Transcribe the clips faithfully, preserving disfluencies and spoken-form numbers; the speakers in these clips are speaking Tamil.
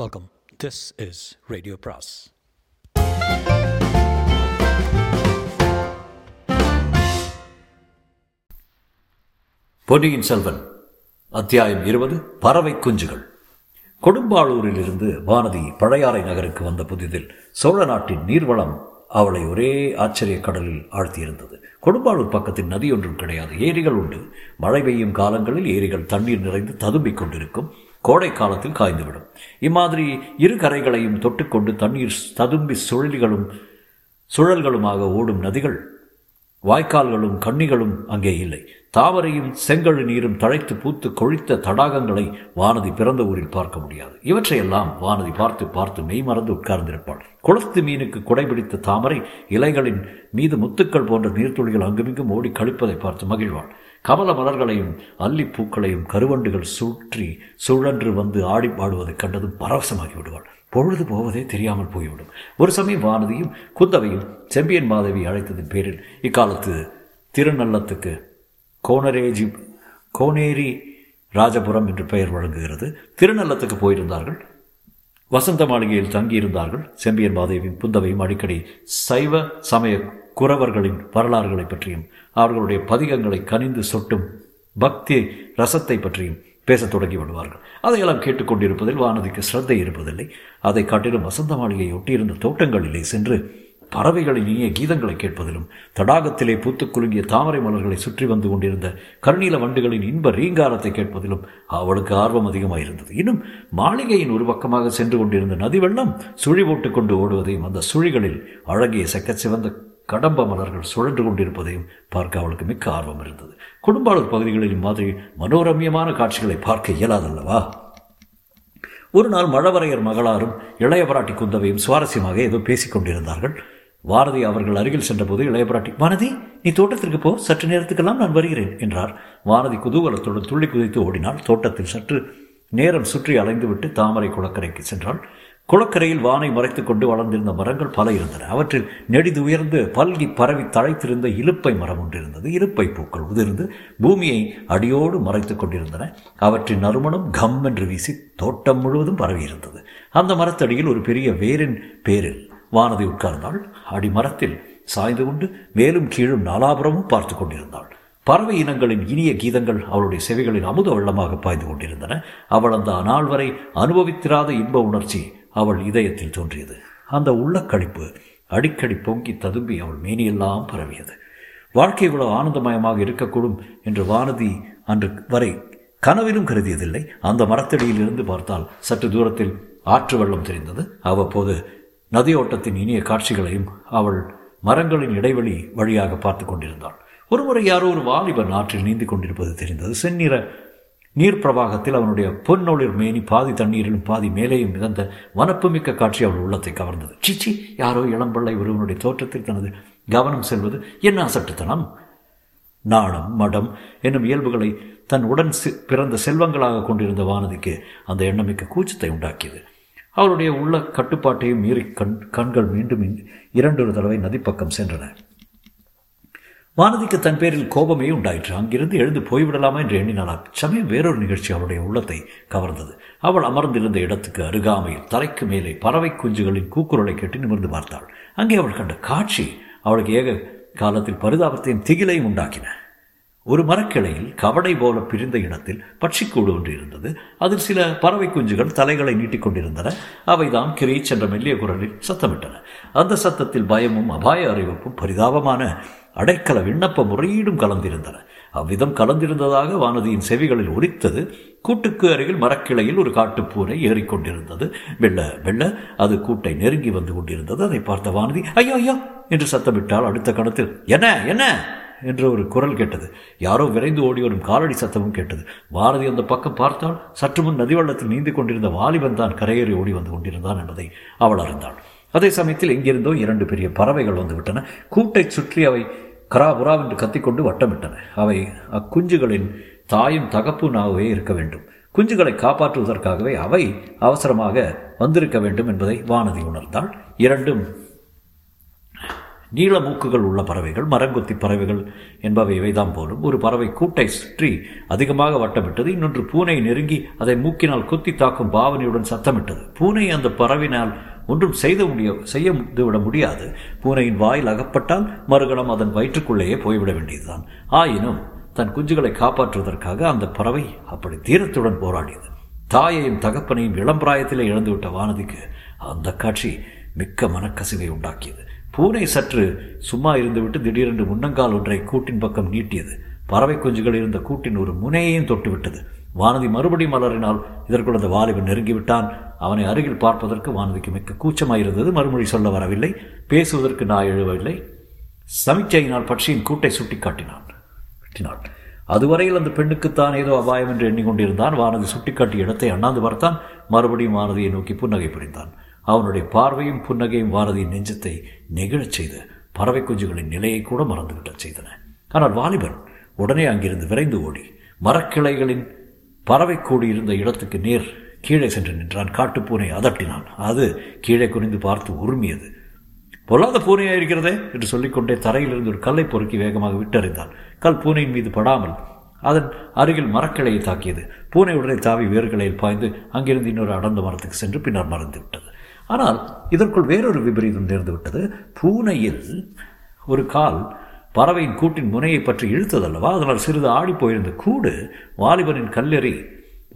வெல்கம். திஸ் இஸ் ரேடியோ பிராஸ். பொன்னியின் செல்வன் அத்தியாயம் இருபது. பறவை குஞ்சுகள். கொடும்பாளூரில் இருந்து வானதி பழையாறை நகருக்கு வந்த புதிதில் சோழ நாட்டின் நீர்வளம் அவளை ஒரே ஆச்சரிய கடலில் ஆழ்த்தியிருந்தது. கொடும்பாளூர் பக்கத்தில் நதி ஒன்றும் கிடையாது. ஏரிகள் உண்டு. மழை பெய்யும் காலங்களில் ஏரிகள் தண்ணீர் நிறைந்து ததும்பிக் கொண்டிருக்கும். கோடை காலத்தில் காய்ந்துவிடும். இம்மாதிரி இரு கரைகளையும் தொட்டுக்கொண்டு தண்ணீர் ததும்பி சுழலிகளும் சுழல்களுமாக ஓடும் நதிகள், வாய்க்கால்களும் கண்ணிகளும் அங்கே இல்லை. தாமரையும் செங்கழு நீரும் தழைத்து பூத்து கொழித்த தடாகங்களை வானதி பிறந்த ஊரில் பார்க்க முடியாது. இவற்றையெல்லாம் வானதி பார்த்து பார்த்து மெய்மறந்து உட்கார்ந்திருப்பாள். குளத்து மீனுக்கு குடைபிடித்த தாமரை இலைகளின் மீது முத்துக்கள் போன்ற நீர்த்துளிகள் அங்குமிங்கும் ஓடி கழிப்பதை பார்த்து மகிழ்வாள். கமல மலர்களையும் அல்லிப்பூக்களையும் கருவண்டுகள் சுற்றி சுழன்று வந்து ஆடி பாடுவதை கண்டதும் பரவசமாகி விடுவாள். பொழுது போவதே தெரியாமல் போய்விடும். ஒரு சமயம் வானதியும் குந்தவையும் செம்பியன் மாதேவி அழைத்ததின் பேரில் இக்காலத்து திருநள்ளத்துக்கு கோனரேஜி கோனேரி ராஜபுரம் என்று பெயர் வழங்குகிறது திருநள்ளத்துக்கு போயிருந்தார்கள். வசந்த மாளிகையில் தங்கியிருந்தார்கள். செம்பியன் மாதேவியும் குந்தவையும் அடிக்கடி சைவ சமய குறவர்களின் வரலாறுகளை பற்றியும் அவர்களுடைய பதிகங்களை கனிந்து சொட்டும் பக்தி ரசத்தை பற்றியும் பேசத் தொடங்கி விடுவார்கள். அதையெல்லாம் கேட்டுக்கொண்டிருப்பதில் வானதிக்கு சிரத்தை இருப்பதில்லை. அதை காட்டிலும் வசந்த மாளிகையை ஒட்டியிருந்த தோட்டங்களிலே சென்று பறவைகளின் இனிய கீதங்களை கேட்பதிலும், தடாகத்திலே பூத்து குலுங்கிய தாமரை மலர்களை சுற்றி வந்து கொண்டிருந்த கருநீல வண்டுகளின் இன்ப ரீங்காரத்தை கேட்பதிலும் அவளுக்கு ஆர்வம் அதிகமாயிருந்தது. இன்னும் மாளிகையின் ஒரு பக்கமாக சென்று கொண்டிருந்த நதி வெள்ளம் சுழி போட்டுக் கொண்டு ஓடுவதையும், அந்த சுழிகளில் அழகிய செக்கச்சிவந்த கடம்ப மலர்கள் சுழன்று கொண்டிருப்பதையும் பார்க்க அவளுக்கு மிக்க ஆர்வம் இருந்தது. கொடும்பாளூர் பகுதிகளில் மாதிரி மனோரம்யமான காட்சிகளை பார்க்க இயலாதல்லவா? ஒரு நாள் மழவரையர் மகளாரும் இளைய பிராட்டி குந்தவையும் சுவாரஸ்யமாக ஏதோ பேசிக் கொண்டிருந்தார்கள். வானதி அவர்கள் அருகில் சென்றபோது இளைய பிராட்டி, "வானதி, நீ தோட்டத்திற்கு போ, சற்று நேரத்துக்கெல்லாம் நான் வருகிறேன்" என்றார். வானதி குதூகலத்துடன் துள்ளி குதித்து ஓடினாள். தோட்டத்தில் சற்று நேரம் சுற்றி அலைந்துவிட்டு தாமரை குளக்கரைக்கு சென்றாள். குளக்கரையில் வானை மறைத்து கொண்டு வளர்ந்திருந்த மரங்கள் பல இருந்தன. அவற்றில் நெடிதுயர்ந்து பல்கி பரவி தழைத்திருந்த இலுப்பை மரம் ஒன்றிருந்தது. இலுப்பை பூக்கள் உதிர்ந்து பூமியை அடியோடு மறைத்து கொண்டிருந்தன. அவற்றின் நறுமணம் கம் என்று வீசி தோட்டம் முழுவதும் பரவியிருந்தது. அந்த மரத்தடியில் ஒரு பெரிய வேரின் பேரில் வானதி உட்கார்ந்தாள். அடி மரத்தில் சாய்ந்து கொண்டு மேலும் கீழும் நாலாபுரமும் பார்த்து கொண்டிருந்தாள். பறவை இனங்களின் இனிய கீதங்கள் அவளுடைய செவிகளில் அமுத வெள்ளமாக பாய்ந்து கொண்டிருந்தன. அவள் அந்த நாள் வரை அனுபவித்திராத இன்ப உணர்ச்சி அவள் இதயத்தில் தோன்றியது. அந்த உள்ளக்களிப்பு அடிக்கடி பொங்கி ததும்பி அவள் மேனியெல்லாம் பரவியது. வாழ்க்கை இவ்வளவு ஆனந்தமயமாக இருக்கக்கூடும் என்று வானதி அன்று வரை கனவிலும் கருதியதில்லை. அந்த மரத்தடியிலிருந்து பார்த்தால் சற்று தூரத்தில் ஆற்று வெள்ளம் தெரிந்தது. அவ்வப்போது நதியோட்டத்தின் இனிய காட்சிகளையும் அவள் மரங்களின் இடைவெளி வழியாக பார்த்து கொண்டிருந்தாள். ஒருமுறை யாரோ ஒரு வாலிபன் ஆற்றில் நீந்தி கொண்டிருப்பது தெரிந்தது. செந்நிற நீர்ப்பிரவாகத்தில் அவனுடைய பொன்னொளிர் மேனி பாதி தண்ணீரிலும் பாதி மேலேயும் மிதந்த வனப்புமிக்க காட்சி அவள் உள்ளத்தை கவர்ந்தது. சிச்சி, யாரோ இளம்பிள்ளை ஒருவனுடைய தோற்றத்தில் தனது கவனம் செல்வது என்ன அசட்டுத்தனம்! நாணம், மடம் என்னும் இயல்புகளை தன் உடன் பிறந்த செல்வங்களாக கொண்டிருந்த வானதிக்கு அந்த எண்ணமிக்க கூச்சத்தை உண்டாக்கியது. அவளுடைய உள்ள கட்டுப்பாட்டையும் மீறி கண் கண்கள் மீண்டும் இரண்டொரு தடவை நதிப்பக்கம் சென்றன. வானதிக்கு தன் பேரில் கோபமே உண்டாயிற்று. அங்கிருந்து எழுந்து போய்விடலாமா என்று எண்ணினால் அச்சமயம் வேறொரு நிகழ்ச்சி அவளுடைய உள்ளத்தை கவர்ந்தது. அவள் அமர்ந்திருந்த இடத்துக்கு அருகாமையில் தலைக்கு மேலே பறவை குஞ்சுகளின் கூக்குரலை கேட்டு நிமிர்ந்து பார்த்தாள். அங்கே அவள் கண்ட காட்சி அவளுக்கு ஏக காலத்தில் பரிதாபத்தையும் திகிலையும் உண்டாக்கின. ஒரு மரக்கிளையில் கவடை போல பிரிந்த இடத்தில் பட்சிக்கூடு ஒன்று இருந்தது. அதில் சில பறவை குஞ்சுகள் தலைகளை நீட்டிக்கொண்டிருந்தன. அவைதான் கிரீச் என்ற மெல்லிய குரலில் சத்தமிட்டன. அந்த சத்தத்தில் பயமும் அபாய அறிவிப்பும் பரிதாபமான அடைக்கல விண்ணப்ப முறையீடும் கலந்திருந்தன. அவ்விதம் கலந்திருந்ததாக வானதியின் செவிகளில் ஒலித்தது. கூட்டுக்கு அருகில் மரக்கிளையில் ஒரு காட்டுப்பூனை ஏறிக்கொண்டிருந்தது. வெள்ள வெள்ள அது கூட்டை நெருங்கி வந்து கொண்டிருந்தது. அதை பார்த்த வானதி ஐயோ ஐயோ என்று சத்தமிட்டால் அடுத்த கணத்தில் என்ன என்ன என்று ஒரு குரல் கேட்டது. யாரோ விரைந்து ஓடி வரும் காலடி சத்தமும் கேட்டது. வானதி அந்த பக்கம் பார்த்தால் சற்று முன் நதிவள்ளத்தில் நீந்தி கொண்டிருந்த வாலிபன் தான் கரையேறி ஓடி வந்து கொண்டிருந்தான் என்பதை அவள் அறிந்தாள். அதே சமயத்தில் எங்கிருந்தோ இரண்டு பெரிய பறவைகள் வந்துவிட்டன. கூட்டை சுற்றி அவை கராபுரா என்று கத்திக்கொண்டு வட்டமிட்டன. அவை அக்குஞ்சுகளின் தாயும் தகப்புனாகவே இருக்க வேண்டும். குஞ்சுகளை காப்பாற்றுவதற்காகவே அவை அவசரமாக வந்திருக்க வேண்டும் என்பதை வானதி உணர்ந்தாள். இரண்டும் நீளமூக்குகள் உள்ள பறவைகள், மரங்கொத்தி பறவைகள் என்பவை இவைதான் போலும். ஒரு பறவை கூட்டை சுற்றி அதிகமாக வட்டமிட்டது. இன்னொன்று பூனை நெருங்கி அதை மூக்கினால் கொத்தி தாக்கும் பாவனையுடன் சத்தமிட்டது. பூனை அந்த பறவையினால் ஒன்றும் செய்து முடிய செய்யவிட முடியாது. பூனையின் வாயில் அகப்பட்டால் மறுகணம் அதன் வயிற்றுக்குள்ளேயே போய்விட வேண்டியதுதான். ஆயினும் தன் குஞ்சுகளை காப்பாற்றுவதற்காக அந்த பறவை அப்படி தீரத்துடன் போராடியது. தாயையும் தகப்பனையும் இளம்பிராயத்திலே இழந்துவிட்ட வானதிக்கு அந்த காட்சி மிக்க மனக்கசிவை உண்டாக்கியது. பூனை சற்று சும்மா இருந்துவிட்டு திடீரென்று முன்னங்கால் ஒன்றை கூட்டின் பக்கம் நீட்டியது. பறவை குஞ்சுகள் இருந்த கூட்டின் ஒரு முனையையும் தொட்டுவிட்டது. வானதி மறுபடி மலரினால் இதற்குள் அந்த வாலிபன் நெருங்கிவிட்டான். அவனை அருகில் பார்ப்பதற்கு வானதிக்கு மிக்க கூச்சமாயிருந்தது. மறுமொழி சொல்ல வரவில்லை, பேசுவதற்கு நான் எழுவவில்லை. சமிச்சையினால் பட்சியின் கூட்டை சுட்டி காட்டினான் விட்டினான். அதுவரையில் அந்த பெண்ணுக்குத்தான் ஏதோ அபாயம் என்று எண்ணிக்கொண்டிருந்தான். வானதி சுட்டிக்காட்டிய இடத்தை அண்ணாந்து பார்த்தான். மறுபடியும் வானதியை நோக்கி புன்னகை புரிந்தான். அவனுடைய பார்வையும் புன்னகையும் வானதியின் நெஞ்சத்தை நெகிழச் செய்து பறவை குஞ்சுகளின் நிலையை கூட மறந்துவிட்டச் செய்தன. ஆனால் வாலிபன் உடனே அங்கிருந்து விரைந்து ஓடி மரக்கிளைகளின் பறவை கூடி இருந்த இடத்துக்கு நேர் கீழே சென்று நின்றான். காட்டுப்பூனை அதட்டினான். அது கீழே குனிந்து பார்த்து உருமியது. பொல்லாத பூனையாக இருக்கிறதே என்று சொல்லிக்கொண்டே தரையிலிருந்து ஒரு கல்லை பொறுக்கி வேகமாக விட்டறிந்தான். கல் பூனையின் மீது படாமல் அதன் அருகில் மரக்கிளையை தாக்கியது. பூனை உடனே தாவி வேறு கிளையில் பாய்ந்து அங்கிருந்து இன்னொரு அடர்ந்த மரத்துக்கு சென்று பின்னர் மறந்து விட்டது. ஆனால் இதற்குள் வேறொரு விபரீதம் நேர்ந்துவிட்டது. பூனையில் ஒரு கால் பறவையின் கூட்டின் முனையை பற்றி இழுத்ததல்லவா, அதனால் சிறிது ஆடி போயிருந்த கூடு வாலிபனின் கல்லெறி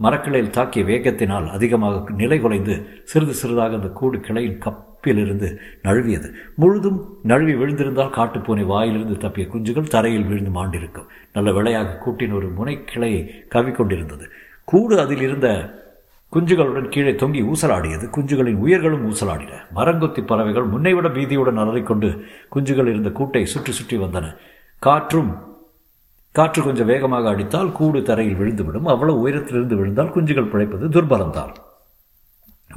மரக்கிளையில் தாக்கிய வேகத்தினால் அதிகமாக நிலை குலைந்து சிறிது சிறிதாக அந்த கூடு கிளையின் கப்பிலிருந்து நழுவியது. முழுதும் நழுவி விழுந்திருந்தால் காட்டுப்பூனை வாயிலிருந்து தப்பிய குஞ்சுகள் தரையில் விழுந்து மாண்டிருக்கும். நல்ல விளையாக கூட்டின் ஒரு முனை கிளையை கவிக்கொண்டிருந்தது. கூடு அதில் இருந்த குஞ்சுகளுடன் கீழே தொங்கி ஊசலாடியது. குஞ்சுகளின் உயிர்களும் ஊசலாடின. மரங்கொத்தி பறவைகள் முன்னைவிட பீதியுடன் அலறிக்கொண்டு குஞ்சுகள் இருந்த கூட்டை சுற்றி சுற்றி வந்தன. காற்றும் காற்று கொஞ்சம் வேகமாக அடித்தால் கூடு தரையில் விழுந்துவிடும். அவ்வளவு உயரத்திலிருந்து விழுந்தால் குஞ்சுகள் பிழைப்பது துர்பலம்தான்.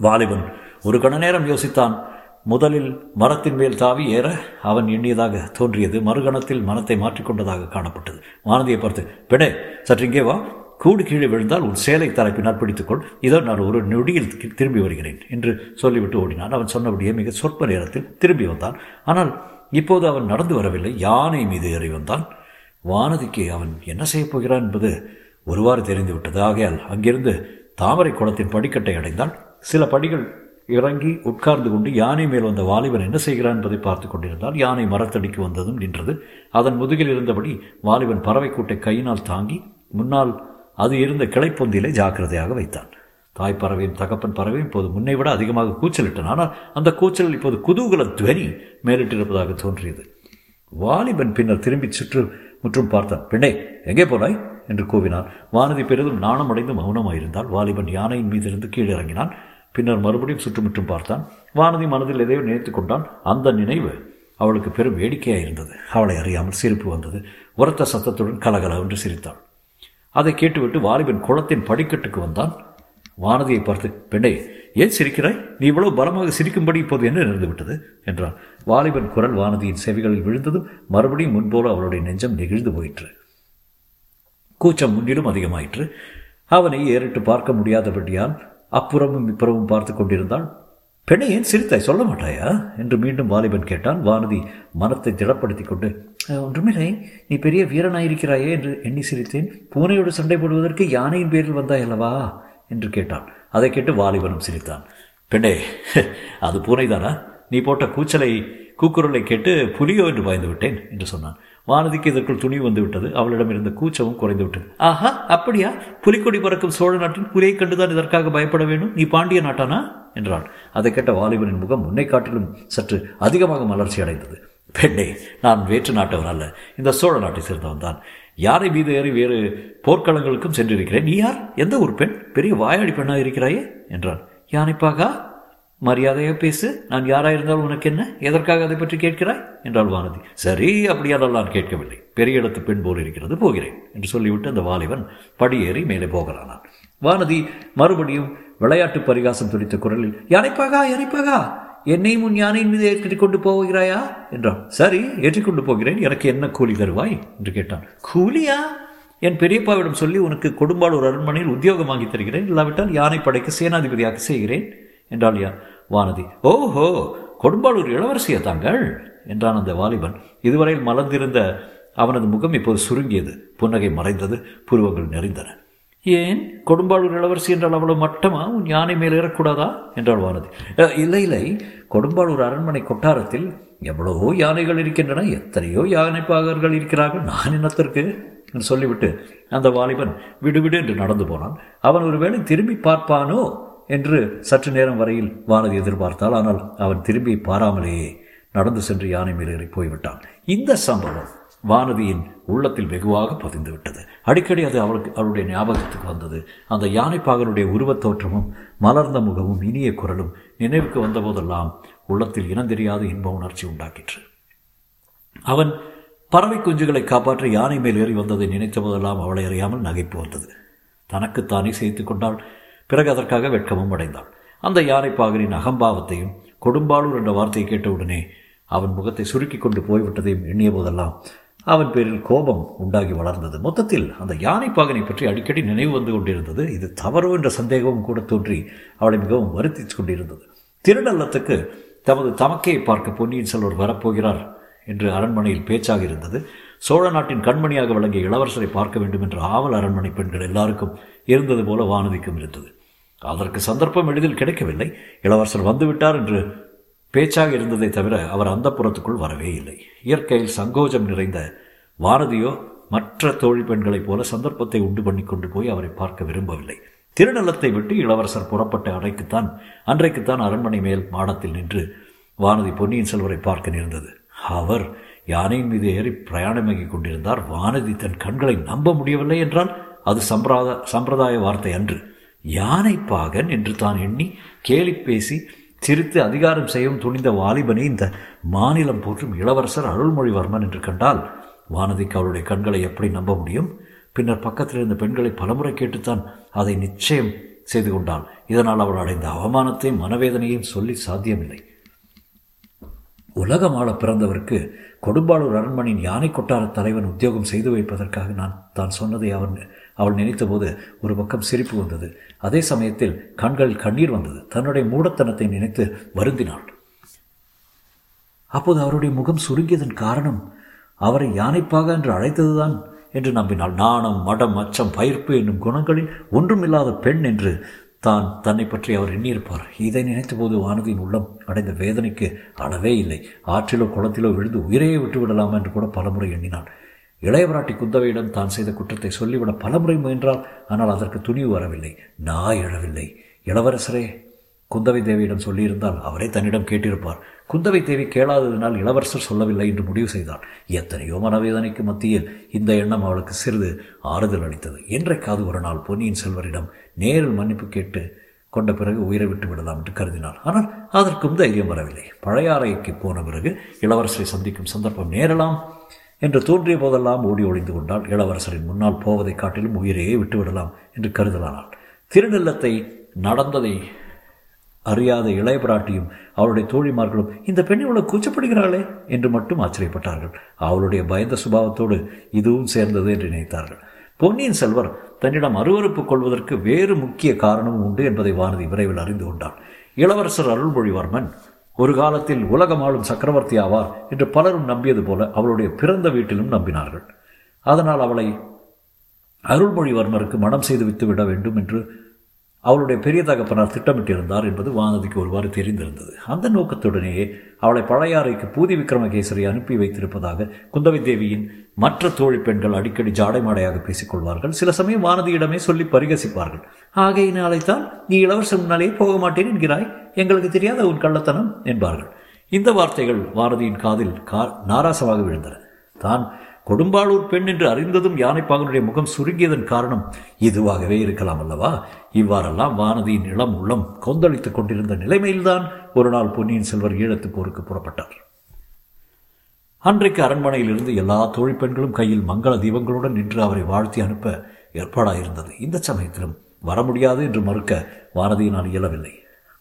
வாலிபன் ஒரு கண நேரம் யோசித்தான். முதலில் மரத்தின் மேல் தாவி ஏற அவன் எண்ணியதாக தோன்றியது. மறுகணத்தில் மனத்தை மாற்றிக்கொண்டதாக காணப்பட்டது. வானதியை பார்த்து, பெடே சற்று இங்கே வா, கூடு கீழே விழுந்தால் உன் சேலை தலைப்பினால் பிடித்துக்கொள், இதோ நான் ஒரு நொடியில் திரும்பி வருகிறேன் என்று சொல்லிவிட்டு ஓடினான். அவன் சொன்னபடியே மிக சொற்ப நேரத்தில் திரும்பி வந்தான். ஆனால் இப்போது அவன் நடந்து வரவில்லை, யானை மீது ஏறி வந்தான். வானதிக்கு அவன் என்ன செய்யப் போகிறான் என்பது ஒருவாறு தெரிந்துவிட்டது. ஆகையால் அங்கிருந்து தாமரை குளத்தின் படிக்கட்டை அடைந்தான். சில படிகள் இறங்கி உட்கார்ந்து கொண்டு யானை மேல் வந்த வாலிபன் என்ன செய்கிறான் என்பதை பார்த்து கொண்டிருந்தால் யானை மரத்தடிக்கு வந்ததும் நின்றது. அதன் முதுகில் இருந்தபடி வாலிபன் பறவை கூட்டை கையினால் தாங்கி முன்னால் அது இருந்த கிளைப்பொந்தியிலே ஜாக்கிரதையாக வைத்தான். தாய் பறவையும் தகப்பன் பறவையும் இப்போது முன்னை விட அதிகமாக கூச்சலிட்டான். ஆனால் அந்த கூச்சல் இப்போது குதூகல துவனி மேலிட்டிருப்பதாக தோன்றியது. வாலிபன் பின்னர் திரும்பி சுற்று முற்றும் பார்த்தான். பெண்ணே எங்கே போனாய் என்று கூவினான். வானதி பெரிதும் நாணமடைந்து மௌனமாயிருந்தால் வாலிபன் யானையின் மீதிருந்து கீழே இறங்கினான். பின்னர் மறுபடியும் சுற்றுமுற்றும் பார்த்தான். வானதி மனதில் எதையோ நினைத்து கொண்டான். அந்த நினைவு அவளுக்கு பெரும் வேடிக்கையாக இருந்தது. அவளை அறியாமல் சிரிப்பு வந்தது. உரத்த சத்தத்துடன் கலகலவென்று சிரித்தாள். அதை கேட்டுவிட்டு வாலிபன் குளத்தின் படிக்கட்டுக்கு வந்தான். வானதியை பார்த்து, பெண்ணே ஏன் சிரிக்கிறாய், நீ இவ்வளவு பலமாக சிரிக்கும்படி இப்போது என்ன நடந்துவிட்டது என்றான். வாலிபன் குரல் வானதியின் செவிகளில் விழுந்ததும் மறுபடியும் முன்போல அவளுடைய நெஞ்சம் நெகிழ்ந்து போயிற்று. கூச்சம் முன்னிலும் அதிகமாயிற்று. அவனை ஏறிட்டு பார்க்க முடியாதபடியால் அப்புறமும் இப்புறமும் பார்த்து கொண்டிருந்தான். பெண்ணை ஏன் சிரித்தாய், சொல்ல மாட்டாயா என்று மீண்டும் வாலிபன் கேட்டான். வானதி மனத்தை திடப்படுத்தி கொண்டு, ஒன்றுமில்லை, நீ பெரிய வீரனாயிருக்கிறாயே என்று எண்ணி சிரித்தேன். பூனையோடு சண்டை போடுவதற்கு யானையின் பேரில் வந்தாய் அல்லவா என்று கேட்டான். அதை கேட்டு வாலிபனும் சிரித்தான். பெண்ணே, அது பூனைதானா, நீ போட்ட கூச்சலை கூக்குரலை கேட்டு புலியோ என்று பயந்து விட்டேன் என்று சொன்னான். வானதிக்கு இதற்குள் துணிவு வந்துவிட்டது. அவளிடம் இருந்த கூச்சமும் குறைந்து விட்டது. ஆஹா, அப்படியா, புலிக்கொடி பறக்கும் சோழ நாட்டின் புலியை கண்டுதான் இதற்காக பயப்பட வேண்டும், நீ பாண்டிய நாட்டானா என்றான். அதை கேட்ட வாலிபனின் முகம் முன்னை காட்டிலும் சற்று அதிகமாக மலர்ச்சி அடைந்தது. பெண்ணே, நான் வேற்று நாட்டவன் அல்ல, இந்த சோழ நாட்டை சேர்ந்தவன் தான். யாரை மீது ஏறி வேறு போர்க்களங்களுக்கும் சென்றிருக்கிறேன். நீ யார், எந்த ஒரு பெண், பெரிய வாயாடி பெண்ணாக இருக்கிறாயே என்றான். யானைப்பாகா, மரியாதையாக பேசு, நான் யாராயிருந்தாலும் உனக்கு என்ன, எதற்காக அதை பற்றி கேட்கிறாய் என்றாள் வானதி. சரி, அப்படியானால் நான் கேட்கவில்லை, பெரிய இடத்து பெண் போல் இருக்கிறது, போகிறேன் என்று சொல்லிவிட்டு அந்த வாலிபன் படியேறி மேலே போகிறானான். வானதி மறுபடியும் விளையாட்டு பரிகாசம் துடித்த குரலில், யானைப்பாகா யானைப்பாகா, என்னையும் உன் யானையின் மீது ஏற்றிக் கொண்டு போகிறாயா என்றான். சரி, ஏற்றிக்கொண்டு போகிறேன், எனக்கு என்ன கூலி தருவாய் என்று கேட்டான். கூலியா, என் பெரியப்பாவிடம் சொல்லி உனக்கு கொடும்பாளூர் அரண்மனையில் உத்தியோகம் வாங்கி தருகிறேன், இல்லாவிட்டால் யானை படைக்கு சேனாதிபதியாக செய்கிறேன் என்றாள் வானதி. ஓஹோ, கொடும்பாளூர் இளவரசியா தாங்கள் என்றான் அந்த வாலிபன். இதுவரையில் மலர்ந்திருந்த அவனது முகம் இப்போது சுருங்கியது. புன்னகை மறைந்தது. புருவங்கள் நெறிந்தன. ஏன் கொடும்பாளூர் இளவரசி என்றால் அவ்வளவு மட்டமா? உன் யானை மேல் ஏறக்கூடாதா என்றாள் வானதி. இல்லை இல்லை, கொடும்பாளூர் அரண்மனை கொட்டாரத்தில் எவ்வளவோ யானைகள் இருக்கின்றன, எத்தனையோ யானைப்பாகர்கள் இருக்கிறார்கள், நான் என்னத்திற்கு என்று சொல்லிவிட்டு அந்த வாலிபன் விடுவிடு என்று நடந்து போனான். அவன் ஒருவேளை திரும்பி பார்ப்பானோ என்று சற்று நேரம் வரையில் வானதி எதிர்பார்த்தாள். ஆனால் அவன் திரும்பி பாராமலேயே நடந்து சென்று யானை மேல் ஏறி போய்விட்டான். இந்த சம்பவம் வானதியின் உள்ளத்தில் வெகுவாக பதிந்துவிட்டது. அடிக்கடி அது அவளுக்கு அவளுடைய ஞாபகத்துக்கு வந்தது. அந்த யானைப்பாகனுடைய உருவத் தோற்றமும் மலர்ந்த முகமும் இனிய குரலும் நினைவுக்கு வந்தபோதெல்லாம் உள்ளத்தில் இனந்தெரியாத இன்ப உணர்ச்சி உண்டாக்கிற்று. அவன் பறவை குஞ்சுகளை காப்பாற்ற யானை மேல் ஏறி வந்ததை நினைத்த போதெல்லாம் அவளை அறியாமல் நகைப்பு வந்தது. தனக்குத்தானே சேர்த்து கொண்டாள். பிறகு அதற்காக வெட்கமும் அடைந்தாள். அந்த யானைப்பாகனின் அகம்பாவத்தையும் கொடும்பாளூர் என்ற வார்த்தையை கேட்டவுடனே அவன் முகத்தை சுருக்கி கொண்டு போய்விட்டதையும் எண்ணிய போதெல்லாம் அவன் பேரில் கோபம் உண்டாகி வளர்ந்தது. மொத்தத்தில் அந்த யானைப்பாகனை பற்றி அடிக்கடி நினைவு வந்து கொண்டிருந்தது. இது தவறோ என்ற சந்தேகமும் கூட தோன்றி அவளை மிகவும் வருத்திக் கொண்டிருந்தது. திருநள்ளத்துக்கு தமது தமக்கையை பார்க்க பொன்னியின் செல்வர் வரப்போகிறார் என்று அரண்மனையில் பேச்சாக இருந்தது. சோழ நாட்டின் கண்மணியாக விளங்கிய இளவரசரை பார்க்க வேண்டும் என்ற ஆவல் அரண்மனை பெண்கள் எல்லாருக்கும் இருந்தது போல வானதிக்கும் இருந்தது. அதற்கு சந்தர்ப்பம் எளிதில் கிடைக்கவில்லை. இளவரசர் வந்துவிட்டார் என்று பேச்சாக இருந்ததை தவிர அவர் அந்த புறத்துக்குள் வரவே இல்லை. இயற்கையில் சங்கோஜம் நிறைந்த வானதியோ மற்ற தோழி பெண்களைப் போல சந்தர்ப்பத்தை உண்டு பண்ணி கொண்டு போய் அவரை பார்க்க விரும்பவில்லை. திருநள்ளத்தை விட்டு இளவரசர் புறப்பட்ட அறைக்குத்தான் அன்றைக்குத்தான் அரண்மனை மேல் மாடத்தில் நின்று வானதி பொன்னியின் செல்வரை பார்க்க நேர்ந்தது. அவர் யானையின் மீது ஏறி பிரயாணமாகிக் கொண்டிருந்தார். வானதி தன் கண்களை நம்ப முடியவில்லை. என்றால் அது சம்பிரதா சம்பிரதாய வார்த்தை அன்று. யானைப்பாகன் என்று தான் எண்ணி கேலி பேசி சிரித்து அதிகாரம் செய்யவும் துணிந்த வாலிபனை இந்த மாநிலம் போற்றும் இளவரசர் அருள்மொழிவர்மன் என்று கண்டால் வானதிக்கு அவளுடைய கண்களை எப்படி நம்ப முடியும்? பின்னர் பக்கத்தில் இருந்த பெண்களை பலமுறை கேட்டுத்தான் அதை நிச்சயம் செய்து கொண்டாள். இதனால் அவள் அடைந்த அவமானத்தையும் மனவேதனையும் சொல்லி சாத்தியமில்லை. உலகமாள பிறந்தவருக்கு கொடும்பாளூர் அரண்மனையின் யானை கொட்டார தலைவன் உத்தியோகம் செய்து வைப்பதற்காக நான் தான் சொன்னதை அவன் அவள் நினைத்தபோது ஒரு பக்கம் சிரிப்பு வந்தது. அதே சமயத்தில் கண்களில் கண்ணீர் வந்தது. தன்னுடைய மூடத்தனத்தை நினைத்து வருந்தினாள். அப்போது அவருடைய முகம் சுருங்கியதன் காரணம் அவரை யானைப்பாக என்று அழைத்ததுதான் என்று நம்பினாள். நாணம், மடம், அச்சம், பயிர்ப்பு என்னும் குணங்களில் ஒன்றுமில்லாத பெண் என்று தான் தன்னை பற்றி அவர் எண்ணியிருப்பார். இதை நினைத்தபோது வானதியின் உள்ளம் அடைந்த வேதனைக்கு அளவே இல்லை. ஆற்றிலோ குளத்திலோ விழுந்து உயிரையே விட்டுவிடலாம் என்று கூட பலமுறை எண்ணினான். இளையவராட்டி குந்தவையிடம் தான் செய்த குற்றத்தை சொல்லிவிட பலமுறை முயன்றால், ஆனால் அதற்கு துணிவு வரவில்லை. நாய் எழவில்லை. இளவரசரே குந்தவை தேவியிடம் சொல்லியிருந்தால் அவரே தன்னிடம் கேட்டிருப்பார். குந்தவை தேவி கேளாததினால் இளவரசர் சொல்லவில்லை என்று முடிவு செய்தார். எத்தனையோ மனவேதனைக்கு மத்தியில் இந்த எண்ணம் அவளுக்கு சிறிது ஆறுதல் அளித்தது. என்றைக்காவது ஒரு நாள் பொன்னியின் செல்வரிடம் நேரில் மன்னிப்பு கேட்டு கொண்ட பிறகு உயிரை விட்டு விடலாம் என்று கருதினார். ஆனால் அதற்கும் தைரியம் வரவில்லை. பழையாறைக்கு போன பிறகு இளவரசரை சந்திக்கும் சந்தர்ப்பம் நேரலாம் என்று தோன்றிய போதெல்லாம் ஓடி ஒளிந்து கொண்டால் இளவரசரின் முன்னால் போவதை காட்டிலும் உயிரையே விட்டுவிடலாம் என்று கருதலானாள். திருநள்ளத்தை நடந்ததை அறியாத இளைய பிராட்டியும் அவளுடைய தோழிமார்களும் இந்த பெண் இவ்வளவு கூச்சப்படுகிறாளே என்று மட்டும் ஆச்சரியப்பட்டார்கள். அவளுடைய பயந்த சுபாவத்தோடு இதுவும் சேர்ந்தது என்று நினைத்தார்கள். பொன்னியின் செல்வர் தன்னிடம் அருவறுப்பு கொள்வதற்கு வேறு முக்கிய காரணமும் உண்டு என்பதை வானதி விரைவில் அறிந்து கொண்டாள். இளவரசர் அருள்மொழிவர்மன் ஒரு காலத்தில் உலகமாளும் சக்கரவர்த்தி ஆவார் என்று பலரும் நம்பியது போல அவளுடைய பிறந்த வீட்டிலும் நம்பினார்கள். அதனால் அவளை அருள்மொழிவர்மருக்கு மனம் செய்து வித்துவிட வேண்டும் என்று அவளுடைய பெரிய தகப்பனார் திட்டமிட்டிருந்தார் என்பது வானதிக்கு ஒருவாறு தெரிந்திருந்தது. அந்த நோக்கத்துடனேயே அவளை பழையாறைக்கு பூதி விக்ரமகேசரி அனுப்பி வைத்திருப்பதாக குந்தவை தேவியின் மற்ற தோழி பெண்கள் அடிக்கடி ஜாடைமாடையாக பேசிக்கொள்வார்கள். சில சமயம் வானதியிடமே சொல்லி பரிகசிப்பார்கள். ஆகையினாலைத்தான் நீ இளவரசர் முன்னாலேயே போக மாட்டேன் என்கிறாய், எங்களுக்கு தெரியாத உன் கள்ளத்தனம் என்பார்கள். இந்த வார்த்தைகள் வானதியின் காதில் கா நாராசமாக விழுந்தன. தான் கொடும்பாளூர் பெண் என்று அறிந்ததும் யானைப்பாகனுடைய முகம் சுருங்கியதன் காரணம் இதுவாகவே இருக்கலாம் அல்லவா? இவ்வாறெல்லாம் வானதியின் இளம் உள்ளம் கொந்தளித்துக் கொண்டிருந்த நிலைமையில்தான் ஒரு நாள் பொன்னியின் செல்வர் ஈழத்து போருக்கு புறப்பட்டார். அன்றைக்கு அரண்மனையில் இருந்து எல்லா தோழிப்பெண்களும் கையில் மங்கள தீபங்களுடன் நின்று அவரை வாழ்த்தி அனுப்ப ஏற்பாடாயிருந்தது. இந்த சமயத்திலும் வர முடியாது என்று மறுக்க வானதியினால் இயலவில்லை.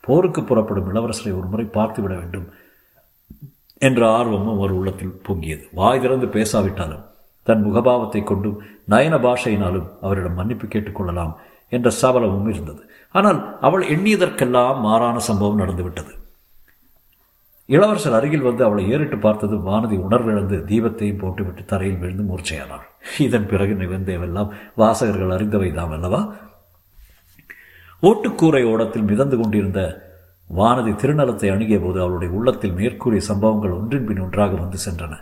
போருக்கு புறப்படும் இளவரசரை ஒரு முறை பார்த்துவிட வேண்டும் என்ற ஆர்வமும் ஒரு உள்ளத்தில் பொங்கியது. வாய் திறந்து பேசாவிட்டாலும் தன் முகபாவத்தை கொண்டும் நயன பாஷையினாலும் அவரிடம் மன்னிப்பு கேட்டுக்கொள்ளலாம் என்ற சபலமும் இருந்தது. ஆனால் அவள் எண்ணியதற்கெல்லாம் மாறான சம்பவம் நடந்துவிட்டது. இளவரசர் அருகில் வந்து அவளை ஏறிட்டு பார்த்தது வானதி உணர்விழந்து தீபத்தையும் போட்டுவிட்டு தரையில் விழுந்து மூர்ச்சையானாள். இதன் பிறகு நிகழ்ந்தவெல்லாம் வாசகர்கள் அறிந்தவை தாம் அல்லவா? ஓட்டுக்கூரை ஓடத்தில் மிதந்து கொண்டிருந்த வானதி திருநலத்தை அணுகிய போது அவளுடைய உள்ளத்தில் மேற்கூறிய சம்பவங்கள் ஒன்றின் பின் ஒன்றாக வந்து சென்றன.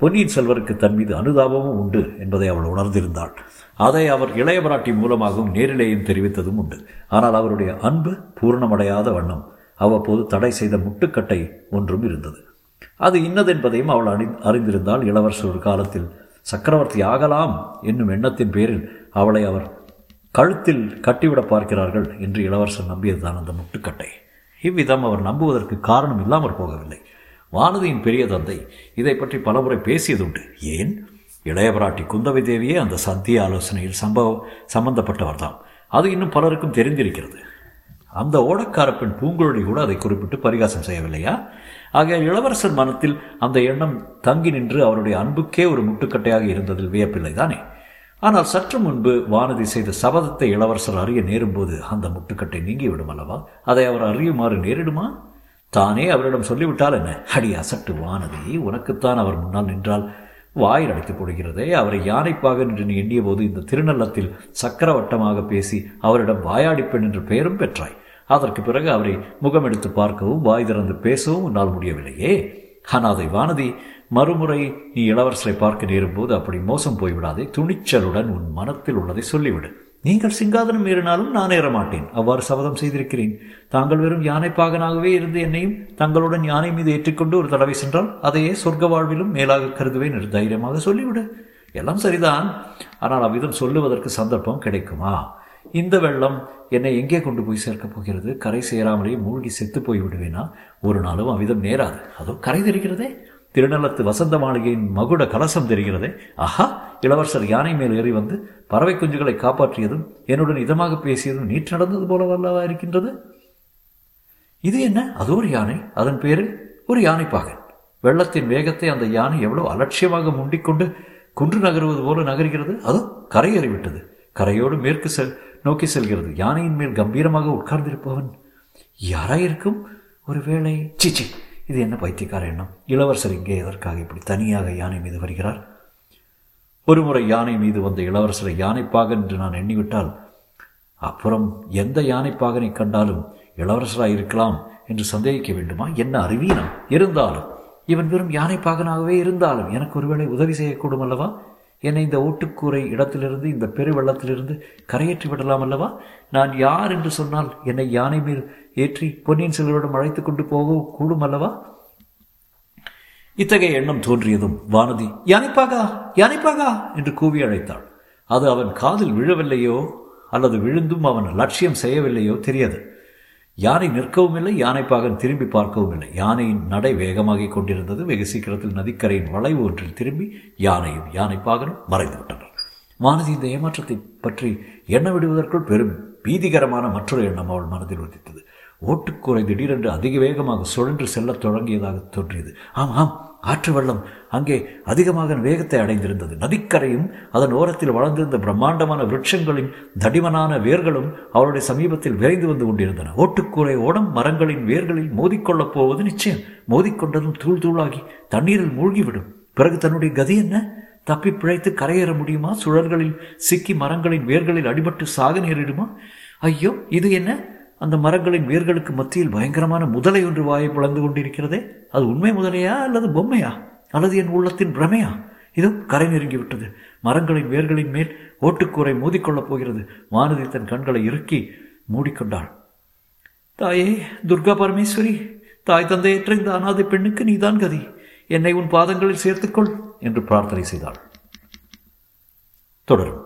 பொன்னியின் செல்வருக்கு தன் மீது அனுதாபமும் உண்டு என்பதை அவள் உணர்ந்திருந்தாள். அதை அவர் இளையபராட்டி மூலமாகவும் நேரிலேயும் தெரிவித்ததும் உண்டு. ஆனால் அவருடைய அன்பு பூர்ணமடையாத வண்ணம் அவ்வப்போது தடை செய்த முட்டுக்கட்டை ஒன்றும் இருந்தது. அது இன்னதென்பதையும் அவள் அறி அறிந்திருந்தாள் இளவரசர் ஒரு காலத்தில் சக்கரவர்த்தி ஆகலாம் என்னும் எண்ணத்தின் பேரில் அவளை அவர் கழுத்தில் கட்டிவிட பார்க்கிறார்கள் என்று இளவரசர் நம்பியதுதான் அந்த முட்டுக்கட்டை. இவ்விதம் அவர் நம்புவதற்கு காரணம் இல்லாமற் போகவில்லை. வானதியின் பெரிய தந்தை இதை பற்றி பலமுறை பேசியதுண்டு. ஏன், இளையபராட்டி குந்தவை தேவியே அந்த சத்திய ஆலோசனையில் சம்பவ சம்பந்தப்பட்டவர்தான். அது இன்னும் பலருக்கும் தெரிந்திருக்கிறது. அந்த ஓடக்கார பெண் பூங்குழலி கூட அதை குறிப்பிட்டு பரிகாசம் செய்யவில்லையா? ஆகிய இளவரசர் மனத்தில் அந்த எண்ணம் தங்கி நின்று அவருடைய அன்புக்கே ஒரு முட்டுக்கட்டையாக இருந்ததில் வியப்பில்லை தானே? ஆனால் சற்று முன்பு வானதி செய்த சபதத்தை இளவரசர் அறிய நேரும்போது அந்த முட்டுக்கட்டை நீங்கிவிடும் அல்லவா? அதை அவர் அறியுமாறு நேரிடுமா? தானே அவரிடம் சொல்லிவிட்டால் என்ன? அடி அசட்டு வானதி, உனக்குத்தான் அவர் முன்னால் நின்றால் வாயில் அடைத்து போடுகிறதே. அவரை யானைப்பாக நின்று நீ எண்ணிய போது இந்த திருநள்ளத்தில் சக்கரவட்டமாக பேசி அவரிடம் வாயாடிப்பெண் என்று பெயரும் பெற்றாய். அதற்கு பிறகு அவரை முகமெடுத்து பார்க்கவும் வாய் திறந்து பேசவும் உன்னால் முடியவில்லையே. அனாதை வானதி, மறுமுறை நீ இளவரசரை பார்க்க நேரும்போது அப்படி மோசம் போய்விடாதே. துணிச்சலுடன் உன் மனத்தில் உள்ளதை சொல்லிவிடு. நீங்கள் சிங்காதனம் ஏறினாலும் நான் ஏறமாட்டேன், அவ்வாறு சபதம் செய்திருக்கிறேன். தாங்கள் வெறும் யானைப்பாகனாகவே இருந்து என்னையும் தங்களுடன் யானை மீது ஏற்றிக்கொண்டு ஒரு தடவை சென்றால் அதையே சொர்க்க வாழ்விலும் மேலாக கருதுவேன் என்று தைரியமாக சொல்லிவிடு. எல்லாம் சரிதான், ஆனால் அவ்விதம் சொல்லுவதற்கு சந்தர்ப்பம் கிடைக்குமா? இந்த வெள்ளம் என்னை எங்கே கொண்டு போய் சேர்க்கப் போகிறது? கரை சேராமலே மூழ்கி செத்து போய் விடுவேனா? ஒரு நாளும் அவ்விதம் நேராது. அதோ கரை தெரிகிறதே, திருநள்ளத்து வசந்த மாளிகையின் மகுட கலசம் தெரிகிறதே. ஆஹா, இளவரசர் யானை மேல் ஏறி வந்து பறவை குஞ்சுகளை காப்பாற்றியதும் என்னுடன் இதமாக பேசியதும் நீட் நடந்தது போலவல்லவா இருக்கின்றது. இது என்ன? அது ஒரு யானை, அதன் பேரில் ஒரு யானைப்பாகன். வெள்ளத்தின் வேகத்தை அந்த யானை எவ்வளவு அலட்சியமாக முண்டிக்கொண்டு குன்று நகருவது போல நகர்கிறது. அது கரையேறிவிட்டது, கரையோடு மேற்கு செல் நோக்கி செல்கிறது. யானையின் மேல் கம்பீரமாக உட்கார்ந்திருப்பவன் யாராயிருக்கும்? ஒருவேளை சீச்சி, இது என்ன பைத்தியக்கார எண்ணம்? இளவரசர் இங்கே எதற்காக இப்படி தனியாக யானை மீது வருகிறார்? ஒருமுறை யானை மீது வந்த இளவரசரை யானைப்பாகன் என்று நான் எண்ணிவிட்டால் அப்புறம் எந்த யானைப்பாகனை கண்டாலும் இளவரசராயிருக்கலாம் என்று சந்தேகிக்க வேண்டுமா? என்ன அறிவீனம்! இருந்தாலும் இவன் வெறும் யானைப்பாகனாகவே இருந்தாலும் எனக்கு ஒருவேளை உதவி செய்யக்கூடும் அல்லவா? என்னை இந்த ஓட்டுக்கூரை இடத்திலிருந்து, இந்த பெருவெள்ளத்திலிருந்து கரையேற்றி விடலாம் அல்லவா? நான் யார் என்று சொன்னால் என்னை யானை மேல் ஏற்றி பொன்னியின் செல்வனிடம் அழைத்து கொண்டு போக கூடும் அல்லவா? இத்தகைய எண்ணம் தோன்றியதும் வானதி யானைப்பாகா யானைப்பாகா என்று கூவி அழைத்தாள். அது அவன் காதில் விழவில்லையோ அல்லது விழுந்தும் அவன் லட்சியம் செய்யவில்லையோ தெரியாது. யானை நிற்கவும் இல்லை, யானைப்பாகன் திரும்பி பார்க்கவும் இல்லை. யானையின் நடை வேகமாக கொண்டிருந்தது. வெகு சீக்கிரத்தில் நதிக்கரையின் வளைவு ஒன்றில் திரும்பி யானையும் யானைப்பாகனும் மறைந்து விட்டனர். வானதி இந்த ஏமாற்றத்தை பற்றி எண்ண விடுவதற்குள் பெரும் பீதிகரமான மற்றொரு எண்ணம் அவள் மனதில் உதித்தது. ஓட்டுக்கூரை திடீரென்று அதிக வேகமாக சுழன்று செல்லத் தொடங்கியதாக தோன்றியது. ஆம் ஆம், ஆற்று வெள்ளம் அங்கே அதிகமாக வேகத்தை அடைந்திருந்தது. நதிக்கரையும் அதன் ஓரத்தில் வளர்ந்திருந்த பிரம்மாண்டமான விருட்சங்களின் தடிமனான வேர்களும் அவருடைய சமீபத்தில் விரைந்து வந்து கொண்டிருந்தன. ஓட்டுக்கூரை ஓடம் மரங்களின் வேர்களில் மோதிக்கொள்ளப் போவது நிச்சயம். மோதிக்கொண்டதும் தூள் தூளாகி தண்ணீரில் மூழ்கிவிடும். பிறகு தன்னுடைய கதி என்ன? தப்பி பிழைத்து கரையேற முடியுமா? சுழல்களில் சிக்கி மரங்களின் வேர்களில் அடிபட்டு சாக நேரிடுமா? ஐயோ, இது என்ன? அந்த மரங்களின் வேர்களுக்கு மத்தியில் பயங்கரமான முதலை ஒன்று வாயை பிளந்து கொண்டிருக்கிறதே. அது உண்மை முதலையா அல்லது பொம்மையா அல்லது என் உள்ளத்தின் பிரமையா? இதோ கரை நெருங்கிவிட்டது. மரங்களின் வேர்களின் மேல் ஓட்டுக்கூரை மோதிக்கொள்ளப் போகிறது. வானதி தன் கண்களை இறுக்கி மூடிக்கொண்டாள். தாயே துர்கா பரமேஸ்வரி, தாய் தந்தையற்ற இந்த அனாதை பெண்ணுக்கு நீதான் கதி, என்னை உன் பாதங்களில் சேர்த்துக்கொள் என்று பிரார்த்தனை செய்தாள். தொடரும்.